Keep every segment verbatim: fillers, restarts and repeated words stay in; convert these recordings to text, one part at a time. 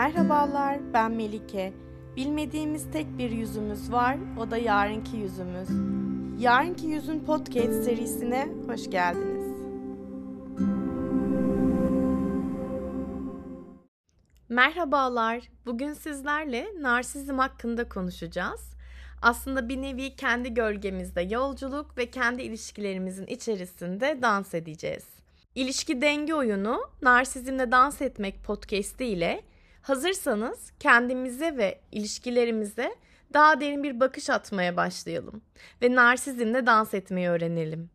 Merhabalar, ben Melike. Bilmediğimiz tek bir yüzümüz var, o da yarınki yüzümüz. Yarınki Yüzün Podcast serisine hoş geldiniz. Merhabalar, bugün sizlerle narsizm hakkında konuşacağız. Aslında bir nevi kendi gölgemizde yolculuk ve kendi ilişkilerimizin içerisinde dans edeceğiz. İlişki Denge Oyunu, Narsizmle Dans Etmek Podcasti ile hazırsanız kendimize ve ilişkilerimize daha derin bir bakış atmaya başlayalım ve narsizmle dans etmeyi öğrenelim.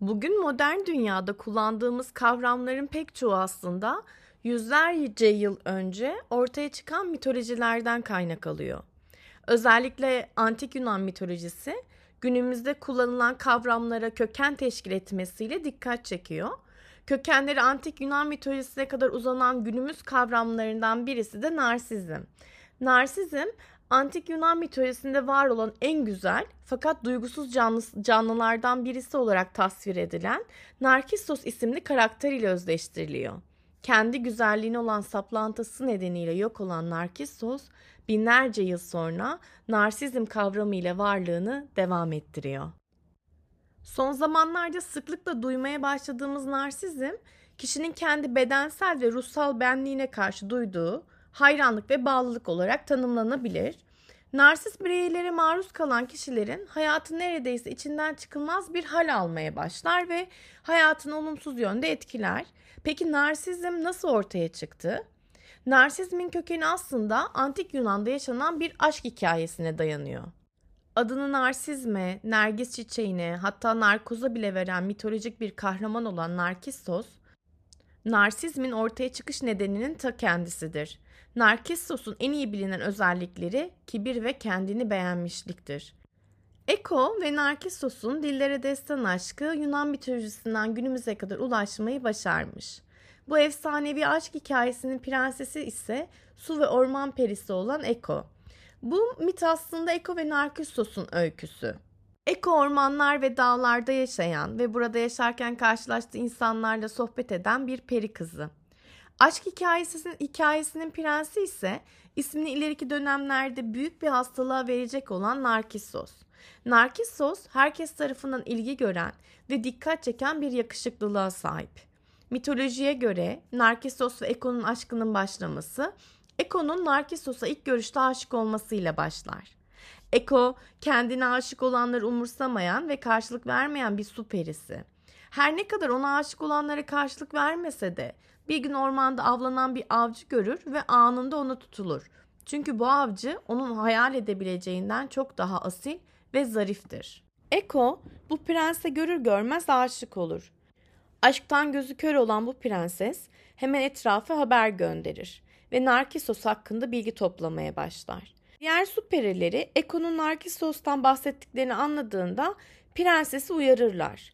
Bugün modern dünyada kullandığımız kavramların pek çoğu aslında yüzlerce yıl önce ortaya çıkan mitolojilerden kaynak alıyor. Özellikle Antik Yunan mitolojisi günümüzde kullanılan kavramlara köken teşkil etmesiyle dikkat çekiyor. Kökenleri Antik Yunan mitolojisine kadar uzanan günümüz kavramlarından birisi de narsizm. Narsizm, Antik Yunan mitolojisinde var olan en güzel fakat duygusuz canlı, canlılardan birisi olarak tasvir edilen Narkissos isimli karakter ile özdeştiriliyor. Kendi güzelliğine olan saplantısı nedeniyle yok olan Narkissos, binlerce yıl sonra narsizm kavramı ile varlığını devam ettiriyor. Son zamanlarda sıklıkla duymaya başladığımız narsizm, kişinin kendi bedensel ve ruhsal benliğine karşı duyduğu hayranlık ve bağlılık olarak tanımlanabilir. Narsist bireylere maruz kalan kişilerin hayatı neredeyse içinden çıkılmaz bir hal almaya başlar ve hayatını olumsuz yönde etkiler. Peki narsizm nasıl ortaya çıktı? Narsizmin kökeni aslında Antik Yunan'da yaşanan bir aşk hikayesine dayanıyor. Adını narsizme, nergis çiçeğine, hatta narkoza bile veren mitolojik bir kahraman olan Narkissos, narsizmin ortaya çıkış nedeninin ta kendisidir. Narkissos'un en iyi bilinen özellikleri kibir ve kendini beğenmişliktir. Eko ve Narkissos'un dillere destan aşkı Yunan mitolojisinden günümüze kadar ulaşmayı başarmış. Bu efsanevi aşk hikayesinin prensesi ise su ve orman perisi olan Eko. Bu mit aslında Eko ve Narkissos'un öyküsü. Eko ormanlar ve dağlarda yaşayan ve burada yaşarken karşılaştığı insanlarla sohbet eden bir peri kızı. Aşk hikayesinin, hikayesinin prensi ise ismini ileriki dönemlerde büyük bir hastalığa verecek olan Narkissos. Narkissos herkes tarafından ilgi gören ve dikkat çeken bir yakışıklılığa sahip. Mitolojiye göre Narkissos ve Eko'nun aşkının başlaması, Eko'nun Narkissos'a ilk görüşte aşık olmasıyla başlar. Eko, kendine aşık olanları umursamayan ve karşılık vermeyen bir su perisi. Her ne kadar ona aşık olanlara karşılık vermese de bir gün ormanda avlanan bir avcı görür ve anında ona tutulur. Çünkü bu avcı onun hayal edebileceğinden çok daha asil ve zariftir. Eko bu prense görür görmez aşık olur. Aşktan gözü kör olan bu prenses hemen etrafa haber gönderir ve Narkissos hakkında bilgi toplamaya başlar. Diğer su perileri Eko'nun Narkissos'tan bahsettiklerini anladığında prensesi uyarırlar.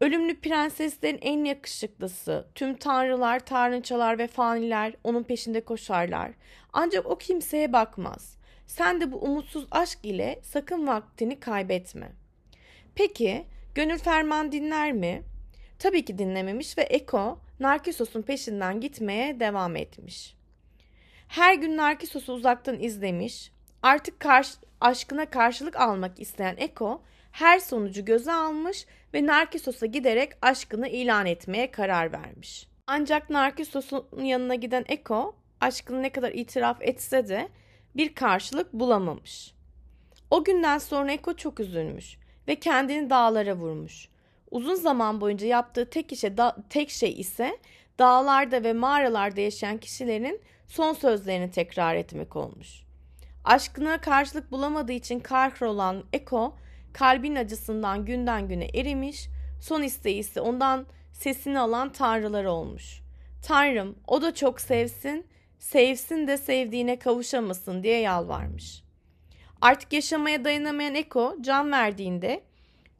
Ölümlü prenseslerin en yakışıklısı, tüm tanrılar, tanrıçalar ve faniler onun peşinde koşarlar. Ancak o kimseye bakmaz. Sen de bu umutsuz aşk ile sakın vaktini kaybetme. Peki, gönül ferman dinler mi? Tabii ki dinlememiş ve Eko, Narkissos'un peşinden gitmeye devam etmiş. Her gün Narkissos'u uzaktan izlemiş, artık karş- aşkına karşılık almak isteyen Eko, her sonucu göze almış ve Narkissos'a giderek aşkını ilan etmeye karar vermiş. Ancak Narkissos'un yanına giden Eko, aşkını ne kadar itiraf etse de bir karşılık bulamamış. O günden sonra Eko çok üzülmüş ve kendini dağlara vurmuş. Uzun zaman boyunca yaptığı tek, işe, da, tek şey ise dağlarda ve mağaralarda yaşayan kişilerin son sözlerini tekrar etmek olmuş. Aşkına karşılık bulamadığı için kahrolan Eko, kalbin acısından günden güne erimiş, son isteği ise ondan sesini alan tanrılar olmuş. Tanrım o da çok sevsin, sevsin de sevdiğine kavuşamasın diye yalvarmış. Artık yaşamaya dayanamayan Eko can verdiğinde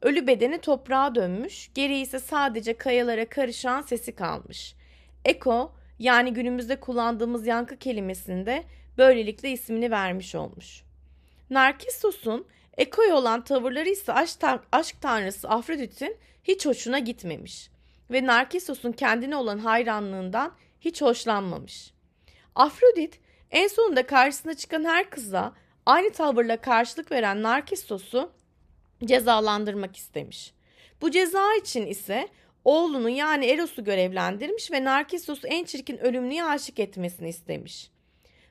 ölü bedeni toprağa dönmüş, geriye ise sadece kayalara karışan sesi kalmış. Eko yani günümüzde kullandığımız yankı kelimesinde böylelikle ismini vermiş olmuş. Narkissos'un Eko'ya olan tavırları ise aşk, tan- aşk tanrısı Afrodit'in hiç hoşuna gitmemiş ve Narkissos'un kendine olan hayranlığından hiç hoşlanmamış. Afrodit en sonunda karşısına çıkan her kıza aynı tavırla karşılık veren Narkissos'u cezalandırmak istemiş. Bu ceza için ise oğlunu yani Eros'u görevlendirmiş ve Narkissos'u en çirkin ölümlüye aşık etmesini istemiş.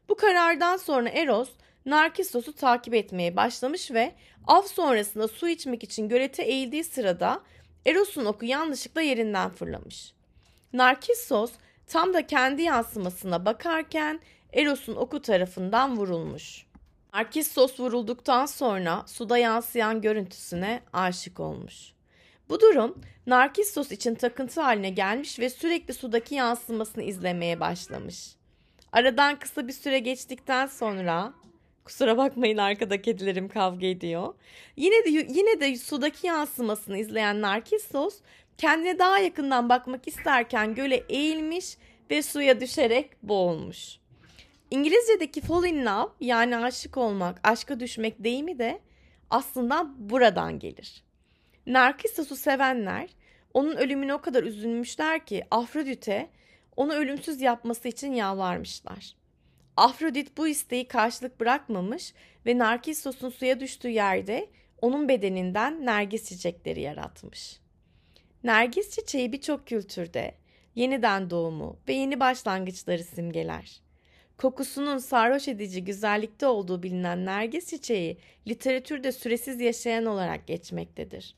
Bu karardan sonra Eros, Narkissos'u takip etmeye başlamış ve av sonrasında su içmek için gölete eğildiği sırada Eros'un oku yanlışlıkla yerinden fırlamış. Narkissos tam da kendi yansımasına bakarken Eros'un oku tarafından vurulmuş. Narkissos vurulduktan sonra suda yansıyan görüntüsüne aşık olmuş. Bu durum Narkissos için takıntı haline gelmiş ve sürekli sudaki yansımasını izlemeye başlamış. Aradan kısa bir süre geçtikten sonra, kusura bakmayın arkada kedilerim kavga ediyor. Yine de yine de sudaki yansımasını izleyen Narkissos kendine daha yakından bakmak isterken göle eğilmiş ve suya düşerek boğulmuş. İngilizce'deki fall in love yani aşık olmak, aşka düşmek deyimi de aslında buradan gelir. Narkissos'u sevenler onun ölümüne o kadar üzülmüşler ki Afrodit'e onu ölümsüz yapması için yalvarmışlar. Afrodit bu isteği karşılık bırakmamış ve Narkissos'un suya düştüğü yerde onun bedeninden nergis çiçekleri yaratmış. Nergis çiçeği birçok kültürde yeniden doğumu ve yeni başlangıçları simgeler. Kokusunun sarhoş edici güzellikte olduğu bilinen nergis çiçeği literatürde süresiz yaşayan olarak geçmektedir.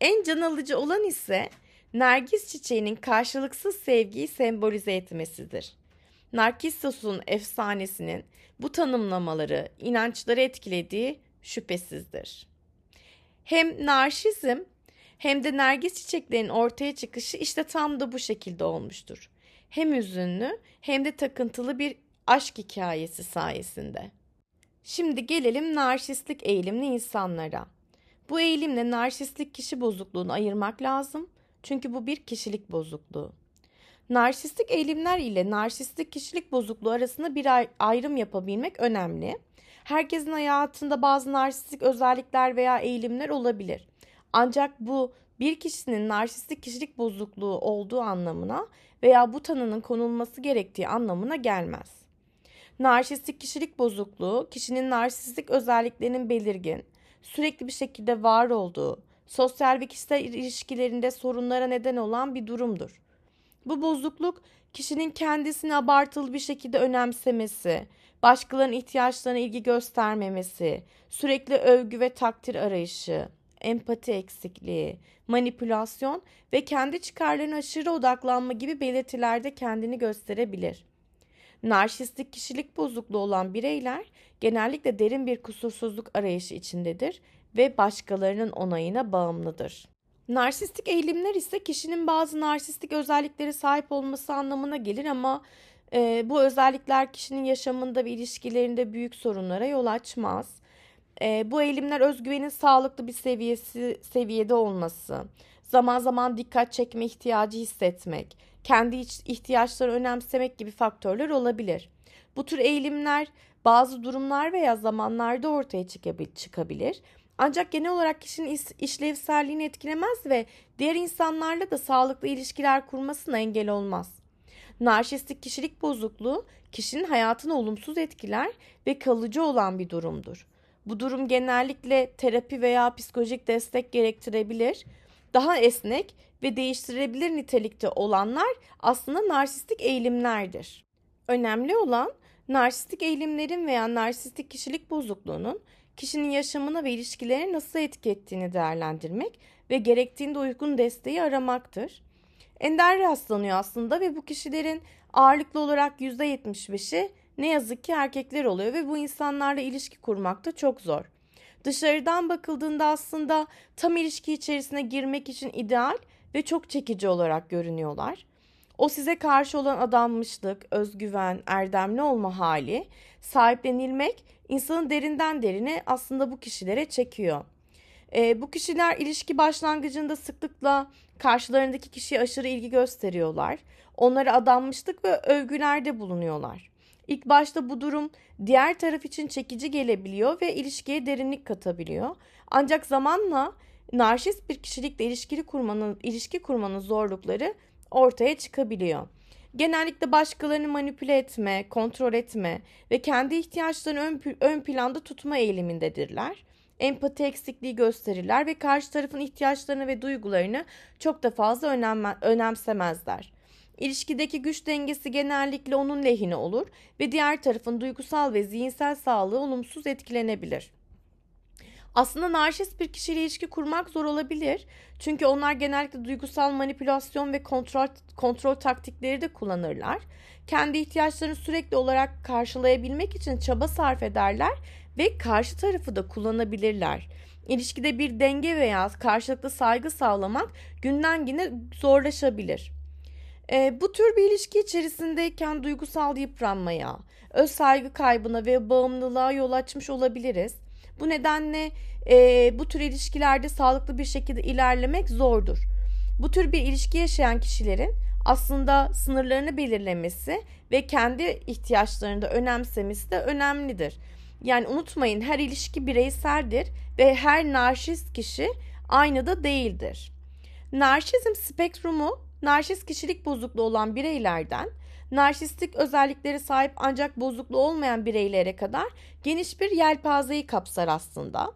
En can alıcı olan ise nergis çiçeğinin karşılıksız sevgiyi sembolize etmesidir. Narkissos'un efsanesinin bu tanımlamaları inançları etkilediği şüphesizdir. Hem narsizm hem de nergis çiçeklerinin ortaya çıkışı işte tam da bu şekilde olmuştur. Hem üzünlü hem de takıntılı bir aşk hikayesi sayesinde. Şimdi gelelim narsistlik eğilimli insanlara. Bu eğilimle narsistlik kişi bozukluğunu ayırmak lazım. Çünkü bu bir kişilik bozukluğu. Narsistlik eğilimler ile narsistlik kişilik bozukluğu arasında bir ayrım yapabilmek önemli. Herkesin hayatında bazı narsistlik özellikler veya eğilimler olabilir. Ancak bu bir kişinin narsistlik kişilik bozukluğu olduğu anlamına veya bu tanının konulması gerektiği anlamına gelmez. Narsistlik kişilik bozukluğu kişinin narsistlik özelliklerinin belirgin, sürekli bir şekilde var olduğu, sosyal ve kişisel ilişkilerinde sorunlara neden olan bir durumdur. Bu bozukluk kişinin kendisini abartılı bir şekilde önemsemesi, başkalarının ihtiyaçlarına ilgi göstermemesi, sürekli övgü ve takdir arayışı, empati eksikliği, manipülasyon ve kendi çıkarlarına aşırı odaklanma gibi belirtilerde kendini gösterebilir. Narsistlik kişilik bozukluğu olan bireyler genellikle derin bir kusursuzluk arayışı içindedir ve başkalarının onayına bağımlıdır. Narsistlik eğilimler ise kişinin bazı narsistlik özelliklere sahip olması anlamına gelir ama e, bu özellikler kişinin yaşamında ve ilişkilerinde büyük sorunlara yol açmaz. E, bu eğilimler özgüvenin sağlıklı bir seviyesi seviyede olması, zaman zaman dikkat çekme ihtiyacı hissetmek, kendi ihtiyaçları önemsemek gibi faktörler olabilir. Bu tür eğilimler bazı durumlar veya zamanlarda ortaya çıkabilir. Ancak genel olarak kişinin işlevselliğini etkilemez ve diğer insanlarla da sağlıklı ilişkiler kurmasına engel olmaz. Narsistlik kişilik bozukluğu kişinin hayatını olumsuz etkiler ve kalıcı olan bir durumdur. Bu durum genellikle terapi veya psikolojik destek gerektirebilir. Daha esnek ve değiştirebilir nitelikte olanlar aslında narsistlik eğilimlerdir. Önemli olan narsistlik eğilimlerin veya narsistlik kişilik bozukluğunun kişinin yaşamına ve ilişkilerine nasıl etki ettiğini değerlendirmek ve gerektiğinde uygun desteği aramaktır. Ender rastlanıyor aslında ve bu kişilerin ağırlıklı olarak yüzde yetmiş beşi ne yazık ki erkekler oluyor ve bu insanlarla ilişki kurmak da çok zor. Dışarıdan bakıldığında aslında tam ilişki içerisine girmek için ideal ve çok çekici olarak görünüyorlar. O size karşı olan adanmışlık, özgüven, erdemli olma hali, sahiplenilmek insanı derinden derine aslında bu kişilere çekiyor. E, bu kişiler ilişki başlangıcında sıklıkla karşılarındaki kişiye aşırı ilgi gösteriyorlar. Onlara adanmışlık ve övgülerde bulunuyorlar. İlk başta bu durum diğer taraf için çekici gelebiliyor ve ilişkiye derinlik katabiliyor. Ancak zamanla narsist bir kişilikle ilişkili kurmanın, ilişki kurmanın zorlukları ortaya çıkabiliyor. genellikle başkalarını manipüle etme, kontrol etme ve kendi ihtiyaçlarını ön, ön planda tutma eğilimindedirler. Empati eksikliği gösterirler ve karşı tarafın ihtiyaçlarını ve duygularını çok da fazla önem, önemsemezler. İlişkideki güç dengesi genellikle onun lehine olur ve diğer tarafın duygusal ve zihinsel sağlığı olumsuz etkilenebilir. Aslında narsist bir kişiyle ilişki kurmak zor olabilir. Çünkü onlar genellikle duygusal manipülasyon ve kontrol, kontrol taktikleri de kullanırlar. Kendi ihtiyaçlarını sürekli olarak karşılayabilmek için çaba sarf ederler ve karşı tarafı da kullanabilirler. İlişkide bir denge veya karşılıklı saygı sağlamak günden güne zorlaşabilir. E, bu tür bir ilişki içerisindeyken duygusal yıpranmaya, öz saygı kaybına ve bağımlılığa yol açmış olabiliriz. Bu nedenle e, bu tür ilişkilerde sağlıklı bir şekilde ilerlemek zordur. Bu tür bir ilişki yaşayan kişilerin aslında sınırlarını belirlemesi ve kendi ihtiyaçlarını da önemsemesi de önemlidir. Yani unutmayın, her ilişki bireyseldir ve her narsist kişi aynı da değildir. Narsizm spektrumu narsist kişilik bozukluğu olan bireylerden narsistik özelliklere sahip ancak bozukluğu olmayan bireylere kadar geniş bir yelpazeyi kapsar aslında.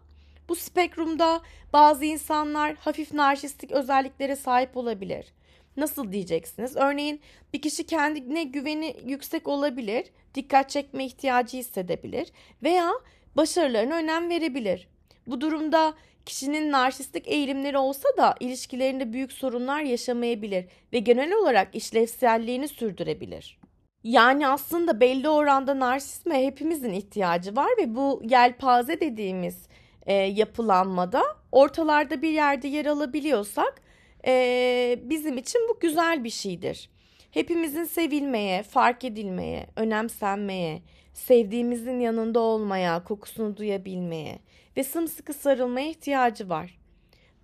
Bu spektrumda bazı insanlar hafif narsistik özelliklere sahip olabilir. Nasıl diyeceksiniz? Örneğin bir kişi kendine güveni yüksek olabilir, dikkat çekme ihtiyacı hissedebilir veya başarılarına önem verebilir. Bu durumda kişinin narsistik eğilimleri olsa da ilişkilerinde büyük sorunlar yaşamayabilir ve genel olarak işlevselliğini sürdürebilir. Yani aslında belli oranda narsizme hepimizin ihtiyacı var ve bu yelpaze dediğimiz e, yapılanmada ortalarda bir yerde yer alabiliyorsak e, bizim için bu güzel bir şeydir. Hepimizin sevilmeye, fark edilmeye, önemsenmeye, sevdiğimizin yanında olmaya, kokusunu duyabilmeye ve sımsıkı sarılmaya ihtiyacı var.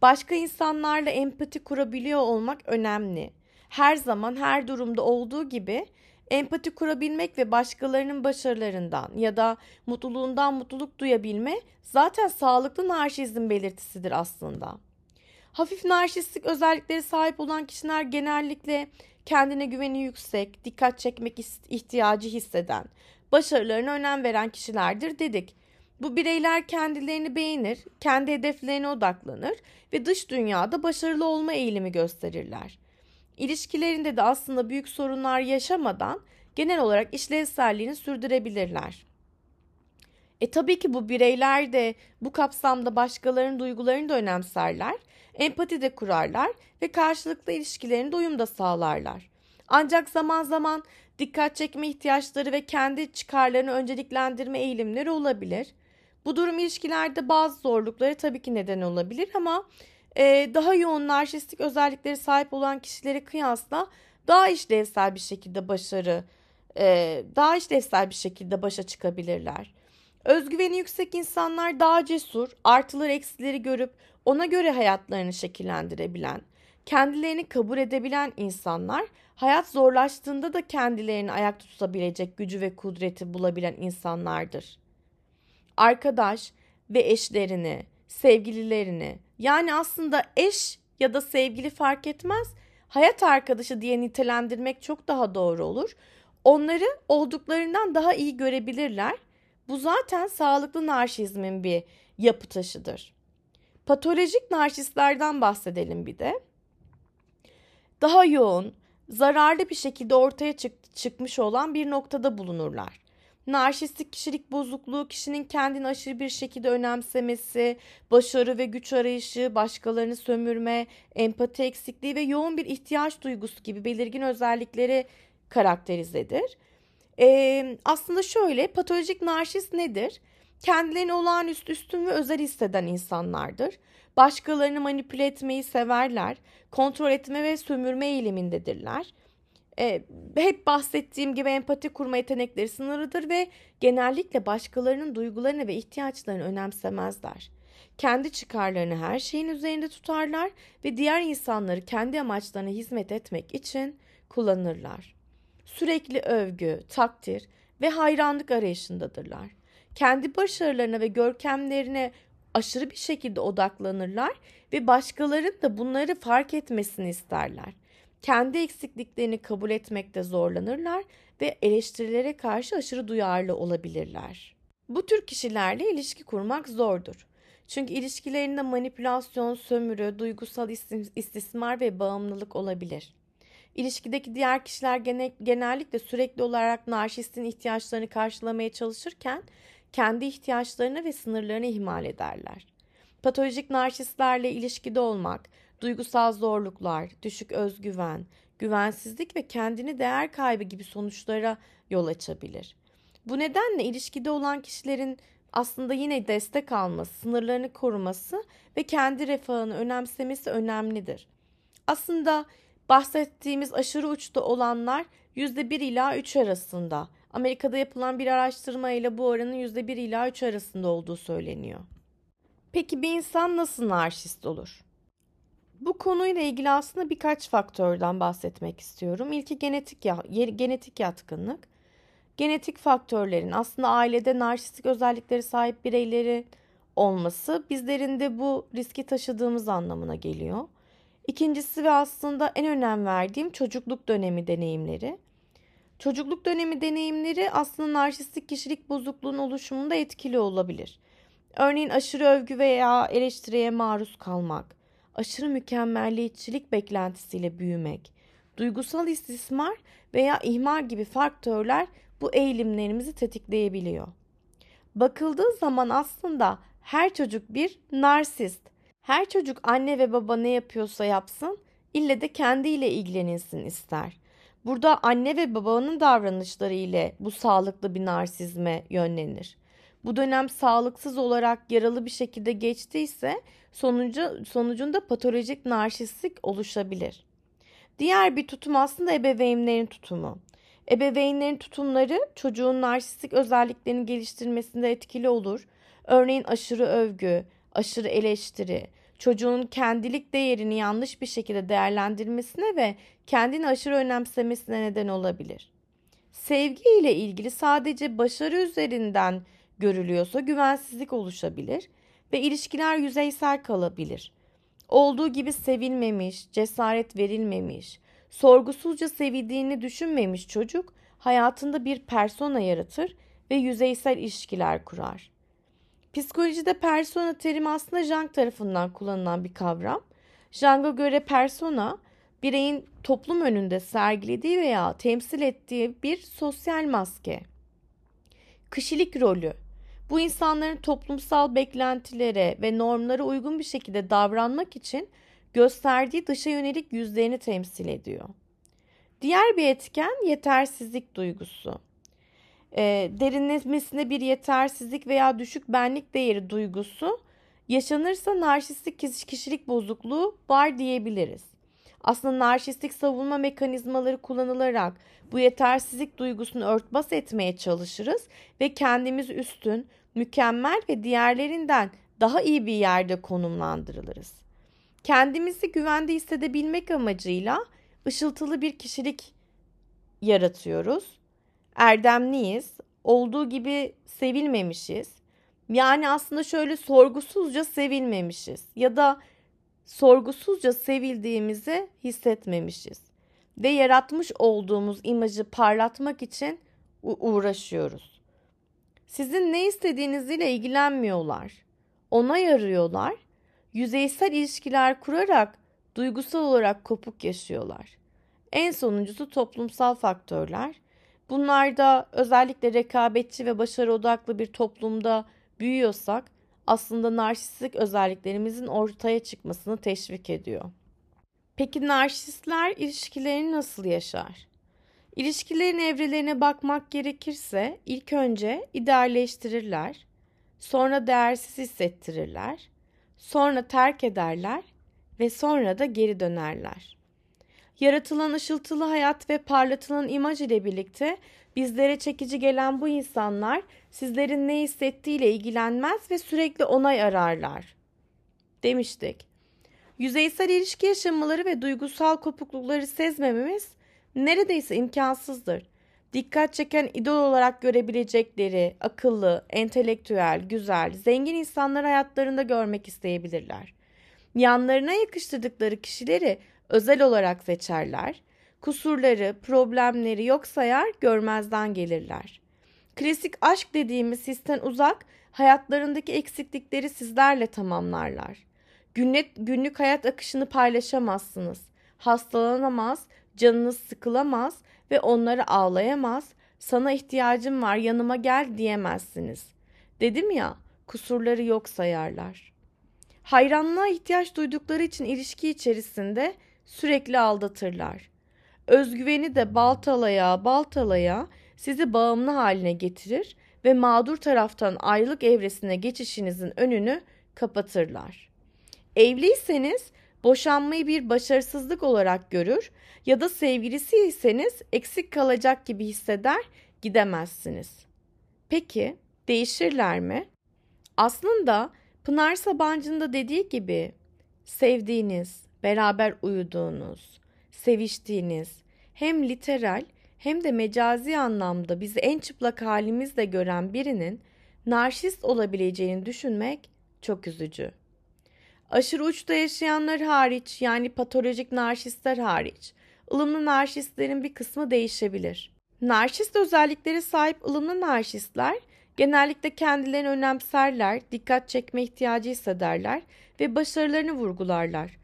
Başka insanlarla empati kurabiliyor olmak önemli. Her zaman, her durumda olduğu gibi empati kurabilmek ve başkalarının başarılarından ya da mutluluğundan mutluluk duyabilme zaten sağlıklı narsizm belirtisidir aslında. Hafif narsistik özelliklere sahip olan kişiler genellikle kendine güveni yüksek, dikkat çekmek ihtiyacı hisseden, başarılarına önem veren kişilerdir dedik. Bu bireyler kendilerini beğenir, kendi hedeflerine odaklanır ve dış dünyada başarılı olma eğilimi gösterirler. İlişkilerinde de aslında büyük sorunlar yaşamadan genel olarak işlevselliğini sürdürebilirler. E tabii ki bu bireyler de bu kapsamda başkalarının duygularını da önemserler, empati de kurarlar ve karşılıklı ilişkilerinde uyum da sağlarlar. Ancak zaman zaman dikkat çekme ihtiyaçları ve kendi çıkarlarını önceliklendirme eğilimleri olabilir. Bu durum ilişkilerde bazı zorluklara tabii ki neden olabilir ama e, daha yoğun narsistik özelliklere sahip olan kişilere kıyasla daha işlevsel bir şekilde başarı, e, daha işlevsel bir şekilde başa çıkabilirler. Özgüveni yüksek insanlar daha cesur, artıları eksileri görüp ona göre hayatlarını şekillendirebilen, kendilerini kabul edebilen insanlar, hayat zorlaştığında da kendilerini ayakta tutabilecek gücü ve kudreti bulabilen insanlardır. Arkadaş ve eşlerini, sevgililerini, yani aslında eş ya da sevgili fark etmez, hayat arkadaşı diye nitelendirmek çok daha doğru olur. Onları olduklarından daha iyi görebilirler. Bu zaten sağlıklı narsizmin bir yapı taşıdır. Patolojik narsistlerden bahsedelim bir de. Daha yoğun, zararlı bir şekilde ortaya çık- çıkmış olan bir noktada bulunurlar. Narsistik kişilik bozukluğu kişinin kendini aşırı bir şekilde önemsemesi, başarı ve güç arayışı, başkalarını sömürme, empati eksikliği ve yoğun bir ihtiyaç duygusu gibi belirgin özellikleri karakterizedir. Ee, aslında şöyle, patolojik narsist nedir? Kendilerini olağanüstü, üstün ve özel hisseden insanlardır. Başkalarını manipüle etmeyi severler, kontrol etme ve sömürme eğilimindedirler. Ee, hep bahsettiğim gibi empati kurma yetenekleri sınırlıdır ve genellikle başkalarının duygularını ve ihtiyaçlarını önemsemezler. Kendi çıkarlarını her şeyin üzerinde tutarlar ve diğer insanları kendi amaçlarına hizmet etmek için kullanırlar. Sürekli övgü, takdir ve hayranlık arayışındadırlar. Kendi başarılarına ve görkemlerine aşırı bir şekilde odaklanırlar ve başkalarının da bunları fark etmesini isterler. kendi eksikliklerini kabul etmekte zorlanırlar ve eleştirilere karşı aşırı duyarlı olabilirler. Bu tür kişilerle ilişki kurmak zordur. Çünkü ilişkilerinde manipülasyon, sömürü, duygusal istismar ve bağımlılık olabilir. İlişkideki diğer kişiler genellikle sürekli olarak narsistin ihtiyaçlarını karşılamaya çalışırken kendi ihtiyaçlarını ve sınırlarını ihmal ederler. Patolojik narsistlerle ilişkide olmak, duygusal zorluklar, düşük özgüven, güvensizlik ve kendini değer kaybı gibi sonuçlara yol açabilir. Bu nedenle ilişkide olan kişilerin aslında yine destek alması, sınırlarını koruması ve kendi refahını önemsemesi önemlidir. Aslında bahsettiğimiz aşırı uçta olanlar yüzde bir ila üç arasında. Amerika'da yapılan bir araştırma ile bu oranın yüzde bir ila üç arasında olduğu söyleniyor. Peki bir insan nasıl narsist olur? Bu konuyla ilgili aslında birkaç faktörden bahsetmek istiyorum. İlki genetik, ya, genetik yatkınlık. Genetik faktörlerin aslında ailede narsistik özelliklere sahip bireylerin olması bizlerin de bu riski taşıdığımız anlamına geliyor. İkincisi ve aslında en önem verdiğim çocukluk dönemi deneyimleri. Çocukluk dönemi deneyimleri aslında narsistik kişilik bozukluğunun oluşumunda etkili olabilir. Örneğin aşırı övgü veya eleştiriye maruz kalmak, aşırı mükemmelliyetçilik beklentisiyle büyümek, duygusal istismar veya ihmal gibi faktörler bu eğilimlerimizi tetikleyebiliyor. Bakıldığı zaman aslında her çocuk bir narsist. Her çocuk anne ve baba ne yapıyorsa yapsın, ille de kendiyle ilgilenilsin ister. Burada anne ve babanın davranışları ile bu sağlıklı bir narsizme yönlenir. Bu dönem sağlıksız olarak yaralı bir şekilde geçtiyse sonucu, sonucunda patolojik narsistlik oluşabilir. Diğer bir tutum aslında ebeveynlerin tutumu. Ebeveynlerin tutumları çocuğun narsistik özelliklerini geliştirmesinde etkili olur. Örneğin aşırı övgü, aşırı eleştiri, çocuğun kendilik değerini yanlış bir şekilde değerlendirmesine ve kendini aşırı önemsemesine neden olabilir. Sevgi ile ilgili sadece başarı üzerinden görülüyorsa güvensizlik oluşabilir ve ilişkiler yüzeysel kalabilir. Olduğu gibi sevilmemiş, cesaret verilmemiş, sorgusuzca sevildiğini düşünmemiş çocuk hayatında bir persona yaratır ve yüzeysel ilişkiler kurar. Psikolojide persona terimi aslında Jung tarafından kullanılan bir kavram. Jung'a göre persona, bireyin toplum önünde sergilediği veya temsil ettiği bir sosyal maske. Kişilik rolü, bu insanların toplumsal beklentilere ve normlara uygun bir şekilde davranmak için gösterdiği dışa yönelik yüzlerini temsil ediyor. Diğer bir etken yetersizlik derinlemesine bir yetersizlik veya düşük benlik değeri duygusu yaşanırsa narsistik kişilik bozukluğu var diyebiliriz. Aslında narsistik savunma mekanizmaları kullanılarak bu yetersizlik duygusunu örtbas etmeye çalışırız ve kendimizi üstün, mükemmel ve diğerlerinden daha iyi bir yerde konumlandırılırız. Kendimizi güvende hissedebilmek amacıyla ışıltılı bir kişilik yaratıyoruz. Erdemliyiz, olduğu gibi sevilmemişiz. Yani aslında şöyle sorgusuzca sevilmemişiz ya da sorgusuzca sevildiğimizi hissetmemişiz ve yaratmış olduğumuz imajı parlatmak için uğraşıyoruz. Sizin ne istediğinizle ilgilenmiyorlar, onay arıyorlar, yüzeysel ilişkiler kurarak duygusal olarak kopuk yaşıyorlar. En sonuncusu toplumsal faktörler. Bunlar da özellikle rekabetçi ve başarı odaklı bir toplumda büyüyorsak aslında narsistik özelliklerimizin ortaya çıkmasını teşvik ediyor. Peki narsistler ilişkilerini nasıl yaşar? İlişkilerin evrelerine bakmak gerekirse ilk önce idealleştirirler, sonra değersiz hissettirirler, sonra terk ederler ve sonra da geri dönerler. Yaratılan ışıltılı hayat ve parlatılan imaj ile birlikte bizlere çekici gelen bu insanlar sizlerin ne hissettiğiyle ilgilenmez ve sürekli onay ararlar demiştik. Yüzeysel ilişki yaşamaları ve duygusal kopuklukları sezmememiz neredeyse imkansızdır. Dikkat çeken idol olarak görebilecekleri akıllı, entelektüel, güzel, zengin insanları hayatlarında görmek isteyebilirler. Yanlarına yakıştırdıkları kişileri özel olarak seçerler, kusurları, problemleri yok sayar, görmezden gelirler. Klasik aşk dediğimiz sistem uzak, hayatlarındaki eksiklikleri sizlerle tamamlarlar. Günlük, günlük hayat akışını paylaşamazsınız, hastalanamaz, canınız sıkılamaz ve onları ağlayamaz, sana ihtiyacım var yanıma gel diyemezsiniz. Dedim ya, kusurları yok sayarlar. Hayranlığa ihtiyaç duydukları için ilişki içerisinde sürekli aldatırlar. Özgüveni de baltalaya baltalaya sizi bağımlı haline getirir ve mağdur taraftan ayrılık evresine geçişinizin önünü kapatırlar. Evliyseniz boşanmayı bir başarısızlık olarak görür ya da sevgilisiyseniz eksik kalacak gibi hisseder, gidemezsiniz. Peki değişirler mi? Aslında Pınar Sabancı'nın da dediği gibi sevdiğiniz, beraber uyuduğunuz, seviştiğiniz hem literal hem de mecazi anlamda bizi en çıplak halimizle gören birinin narsist olabileceğini düşünmek çok üzücü. Aşırı uçta yaşayanlar hariç, yani patolojik narsistler hariç, ılımlı narsistlerin bir kısmı değişebilir. Narsist özelliklere sahip ılımlı narsistler genellikle kendilerini önemserler, dikkat çekme ihtiyacı hissederler ve başarılarını vurgularlar.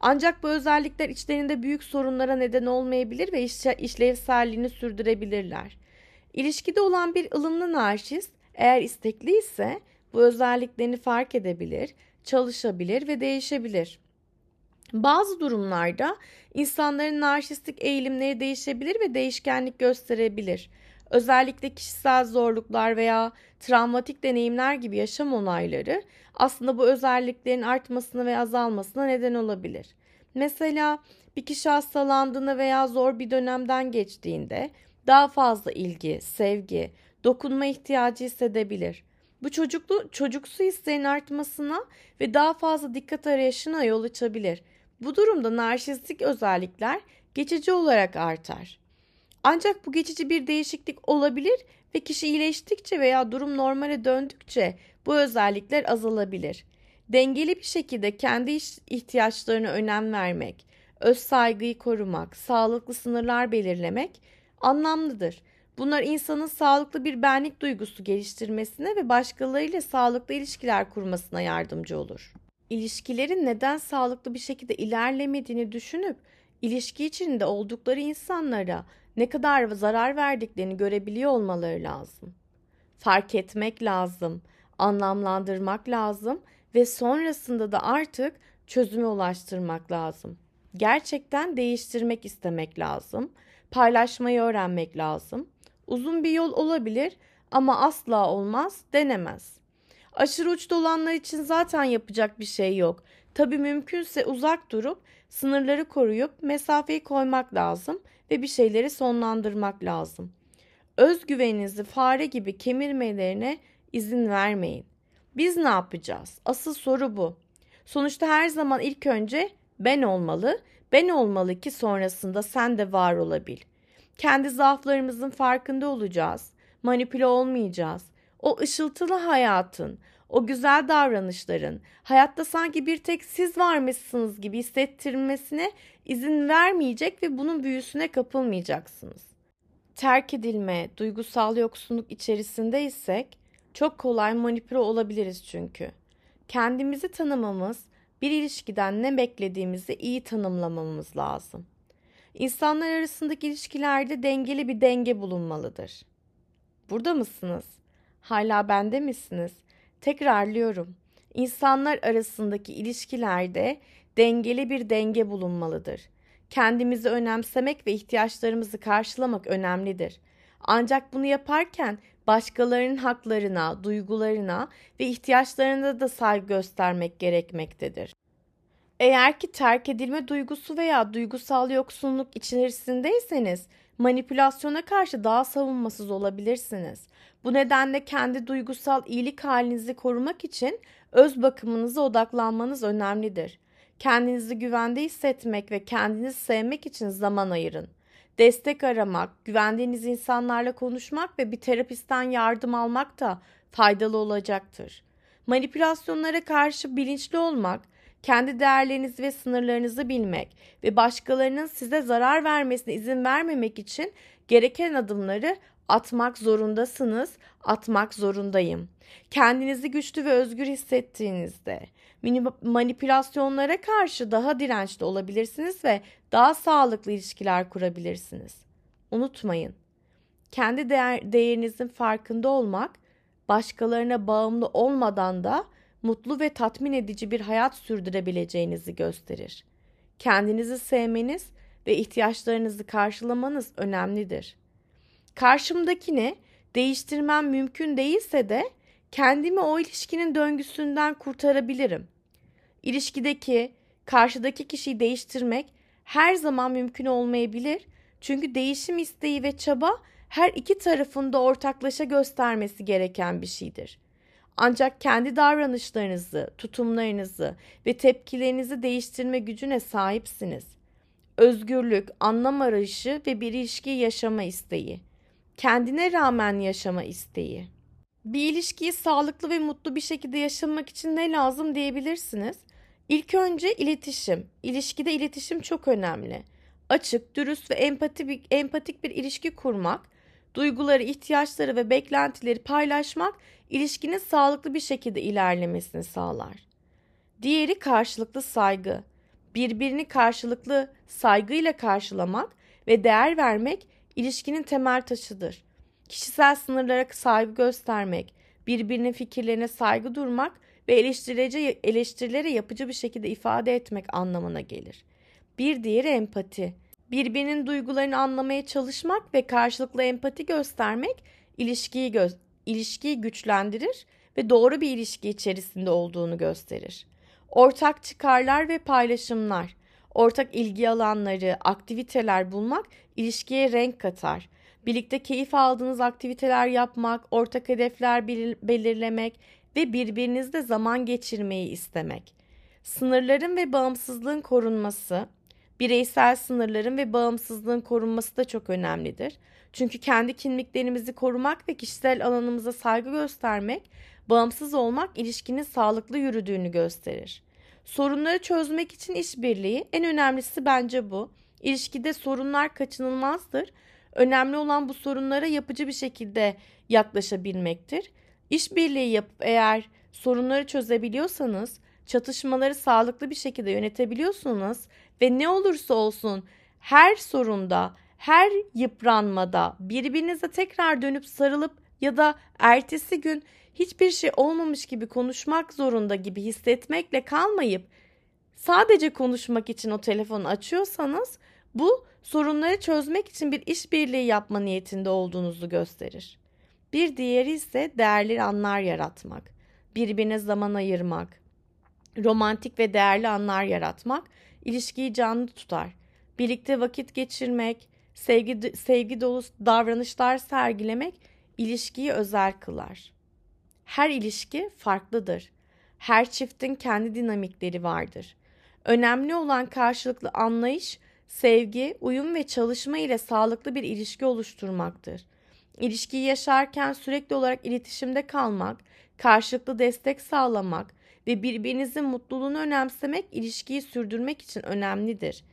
Ancak bu özellikler içlerinde büyük sorunlara neden olmayabilir ve işlevselliğini sürdürebilirler. İlişkide olan bir ılımlı narsist eğer istekli ise bu özelliklerini fark edebilir, çalışabilir ve değişebilir. Bazı durumlarda insanların narsistik eğilimleri değişebilir ve değişkenlik gösterebilir. Özellikle kişisel zorluklar veya travmatik deneyimler gibi yaşam olayları aslında bu özelliklerin artmasına veya azalmasına neden olabilir. Mesela bir kişi hastalandığında veya zor bir dönemden geçtiğinde daha fazla ilgi, sevgi, dokunma ihtiyacı hissedebilir. Bu çocuklu, çocuksu hislerin artmasına ve daha fazla dikkat arayışına yol açabilir. Bu durumda narsistik özellikler geçici olarak artar. Ancak bu geçici bir değişiklik olabilir ve kişi iyileştikçe veya durum normale döndükçe bu özellikler azalabilir. Dengeli bir şekilde kendi ihtiyaçlarına önem vermek, öz saygıyı korumak, sağlıklı sınırlar belirlemek anlamlıdır. Bunlar insanın sağlıklı bir benlik duygusu geliştirmesine ve başkalarıyla sağlıklı ilişkiler kurmasına yardımcı olur. İlişkilerin neden sağlıklı bir şekilde ilerlemediğini düşünüp ilişki içinde oldukları insanlara ne kadar zarar verdiklerini görebiliyor olmaları lazım. Fark etmek lazım, anlamlandırmak lazım ve sonrasında da artık çözüme ulaştırmak lazım. Gerçekten değiştirmek istemek lazım, paylaşmayı öğrenmek lazım. Uzun bir yol olabilir ama asla olmaz, denemez. Aşırı uçta olanlar için zaten yapacak bir şey yok. Tabii mümkünse uzak durup, sınırları koruyup mesafeyi koymak lazım ve bir şeyleri sonlandırmak lazım. Özgüveninizi fare gibi kemirmelerine izin vermeyin. Biz ne yapacağız? Asıl soru bu. Sonuçta her zaman ilk önce ben olmalı, ben olmalı ki sonrasında sen de var olabil. Kendi zaaflarımızın farkında olacağız, manipüle olmayacağız. O ışıltılı hayatın, o güzel davranışların, hayatta sanki bir tek siz varmışsınız gibi hissettirmesine izin vermeyecek ve bunun büyüsüne kapılmayacaksınız. Terk edilme, duygusal yoksunluk içerisindeysek çok kolay manipüle olabiliriz çünkü. Kendimizi tanımamız, bir ilişkiden ne beklediğimizi iyi tanımlamamız lazım. İnsanlar arasındaki ilişkilerde dengeli bir denge bulunmalıdır. Burada mısınız? Hala bende misiniz? Tekrarlıyorum. İnsanlar arasındaki ilişkilerde dengeli bir denge bulunmalıdır. Kendimizi önemsemek ve ihtiyaçlarımızı karşılamak önemlidir. Ancak bunu yaparken başkalarının haklarına, duygularına ve ihtiyaçlarına da saygı göstermek gerekmektedir. Eğer ki terk edilme duygusu veya duygusal yoksunluk içerisindeyseniz, manipülasyona karşı daha savunmasız olabilirsiniz. Bu nedenle kendi duygusal iyilik halinizi korumak için öz bakımınıza odaklanmanız önemlidir. Kendinizi güvende hissetmek ve kendinizi sevmek için zaman ayırın. Destek aramak, güvendiğiniz insanlarla konuşmak ve bir terapistten yardım almak da faydalı olacaktır. Manipülasyonlara karşı bilinçli olmak, kendi değerlerinizi ve sınırlarınızı bilmek ve başkalarının size zarar vermesine izin vermemek için gereken adımları atmak zorundasınız, atmak zorundayım. Kendinizi güçlü ve özgür hissettiğinizde manipülasyonlara karşı daha dirençli olabilirsiniz ve daha sağlıklı ilişkiler kurabilirsiniz. Unutmayın, kendi değer, değerinizin farkında olmak, başkalarına bağımlı olmadan da mutlu ve tatmin edici bir hayat sürdürebileceğinizi gösterir. Kendinizi sevmeniz ve ihtiyaçlarınızı karşılamanız önemlidir. Karşımdakini değiştirmem mümkün değilse de kendimi o ilişkinin döngüsünden kurtarabilirim. İlişkideki, karşıdaki kişiyi değiştirmek her zaman mümkün olmayabilir. Çünkü değişim isteği ve çaba her iki tarafın da ortaklaşa göstermesi gereken bir şeydir. Ancak kendi davranışlarınızı, tutumlarınızı ve tepkilerinizi değiştirme gücüne sahipsiniz. Özgürlük, anlam arayışı ve bir ilişkiyi yaşama isteği. Kendine rağmen yaşama isteği. Bir ilişkiyi sağlıklı ve mutlu bir şekilde yaşamak için ne lazım diyebilirsiniz? İlk önce iletişim. İlişkide iletişim çok önemli. Açık, dürüst ve empatik bir ilişki kurmak, duyguları, ihtiyaçları ve beklentileri paylaşmak ilişkinin sağlıklı bir şekilde ilerlemesini sağlar. Diğeri karşılıklı saygı. Birbirini karşılıklı saygıyla karşılamak ve değer vermek ilişkinin temel taşıdır. Kişisel sınırlara saygı göstermek, birbirinin fikirlerine saygı durmak ve eleştirilere yapıcı bir şekilde ifade etmek anlamına gelir. Bir diğeri empati. Birbirinin duygularını anlamaya çalışmak ve karşılıklı empati göstermek ilişkiyi, gö- ilişkiyi güçlendirir ve doğru bir ilişki içerisinde olduğunu gösterir. Ortak çıkarlar ve paylaşımlar, ortak ilgi alanları, aktiviteler bulmak ilişkiye renk katar. Birlikte keyif aldığınız aktiviteler yapmak, ortak hedefler belir- belirlemek ve birbirinizle zaman geçirmeyi istemek. Sınırların ve bağımsızlığın korunması, bireysel sınırların ve bağımsızlığın korunması da çok önemlidir. Çünkü kendi kimliklerimizi korumak ve kişisel alanımıza saygı göstermek, bağımsız olmak ilişkinin sağlıklı yürüdüğünü gösterir. Sorunları çözmek için işbirliği, en önemlisi bence bu. İlişkide sorunlar kaçınılmazdır. Önemli olan bu sorunlara yapıcı bir şekilde yaklaşabilmektir. İşbirliği yapıp eğer sorunları çözebiliyorsanız, çatışmaları sağlıklı bir şekilde yönetebiliyorsunuz ve ne olursa olsun her sorunda, her yıpranmada birbirinize tekrar dönüp sarılıp ya da ertesi gün hiçbir şey olmamış gibi konuşmak zorunda gibi hissetmekle kalmayıp sadece konuşmak için o telefonu açıyorsanız bu sorunları çözmek için bir işbirliği yapma niyetinde olduğunuzu gösterir. Bir diğeri ise değerli anlar yaratmak, birbirine zaman ayırmak. Romantik ve değerli anlar yaratmak ilişkiyi canlı tutar. Birlikte vakit geçirmek, sevgi, sevgi dolu davranışlar sergilemek ilişkiyi özel kılar. Her ilişki farklıdır. Her çiftin kendi dinamikleri vardır. Önemli olan karşılıklı anlayış, sevgi, uyum ve çalışma ile sağlıklı bir ilişki oluşturmaktır. İlişkiyi yaşarken sürekli olarak iletişimde kalmak, karşılıklı destek sağlamak ve birbirinizin mutluluğunu önemsemek ilişkiyi sürdürmek için önemlidir.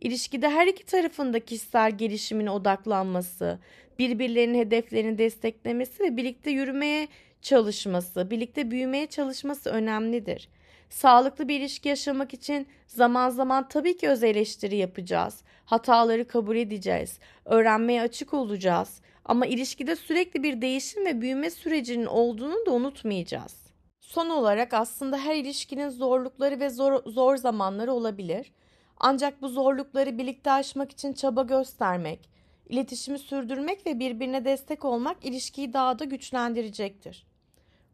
İlişkide her iki tarafın da kişisel gelişimine odaklanması, birbirlerinin hedeflerini desteklemesi ve birlikte yürümeye çalışması, birlikte büyümeye çalışması önemlidir. Sağlıklı bir ilişki yaşamak için zaman zaman tabii ki öz eleştiri yapacağız, hataları kabul edeceğiz, öğrenmeye açık olacağız ama ilişkide sürekli bir değişim ve büyüme sürecinin olduğunu da unutmayacağız. Son olarak aslında her ilişkinin zorlukları ve zor, zor zamanları olabilir. Ancak bu zorlukları birlikte aşmak için çaba göstermek, iletişimi sürdürmek ve birbirine destek olmak ilişkiyi daha da güçlendirecektir.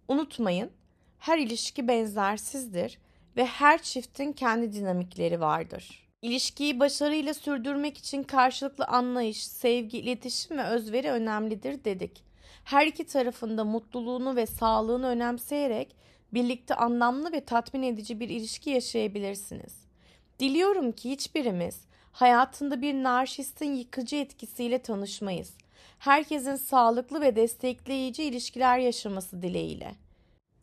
Unutmayın, her ilişki benzersizdir ve her çiftin kendi dinamikleri vardır. İlişkiyi başarıyla sürdürmek için karşılıklı anlayış, sevgi, iletişim ve özveri önemlidir dedik. Her iki tarafında mutluluğunu ve sağlığını önemseyerek birlikte anlamlı ve tatmin edici bir ilişki yaşayabilirsiniz. Diliyorum ki hiçbirimiz hayatında bir narsistin yıkıcı etkisiyle tanışmayız. Herkesin sağlıklı ve destekleyici ilişkiler yaşaması dileğiyle.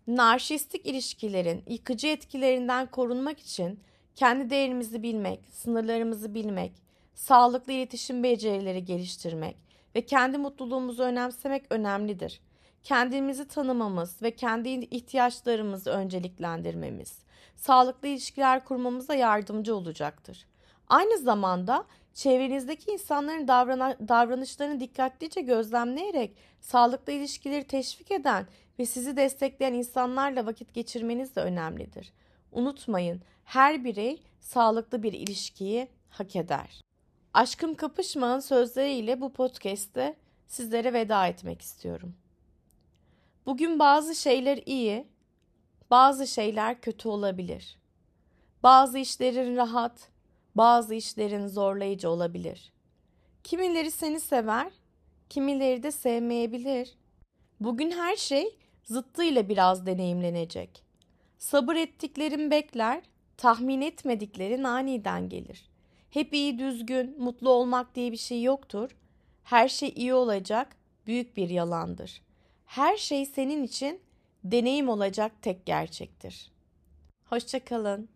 Narsistik ilişkilerin yıkıcı etkilerinden korunmak için kendi değerimizi bilmek, sınırlarımızı bilmek, sağlıklı iletişim becerileri geliştirmek ve kendi mutluluğumuzu önemsemek önemlidir. Kendimizi tanımamız ve kendi ihtiyaçlarımızı önceliklendirmemiz, sağlıklı ilişkiler kurmamıza yardımcı olacaktır. Aynı zamanda çevrenizdeki insanların davran- davranışlarını dikkatlice gözlemleyerek sağlıklı ilişkileri teşvik eden ve sizi destekleyen insanlarla vakit geçirmeniz de önemlidir. Unutmayın, her birey sağlıklı bir ilişkiyi hak eder. Aşkım Kapışmağın sözleriyle bu podcast'te sizlere veda etmek istiyorum. Bugün bazı şeyler iyi, bazı şeyler kötü olabilir. Bazı işlerin rahat, bazı işlerin zorlayıcı olabilir. Kimileri seni sever, kimileri de sevmeyebilir. Bugün her şey zıttıyla biraz deneyimlenecek. Sabır ettiklerin bekler, tahmin etmediklerin aniden gelir. Hep iyi, düzgün, mutlu olmak diye bir şey yoktur. Her şey iyi olacak büyük bir yalandır. Her şey senin için deneyim olacak tek gerçektir. Hoşça kalın.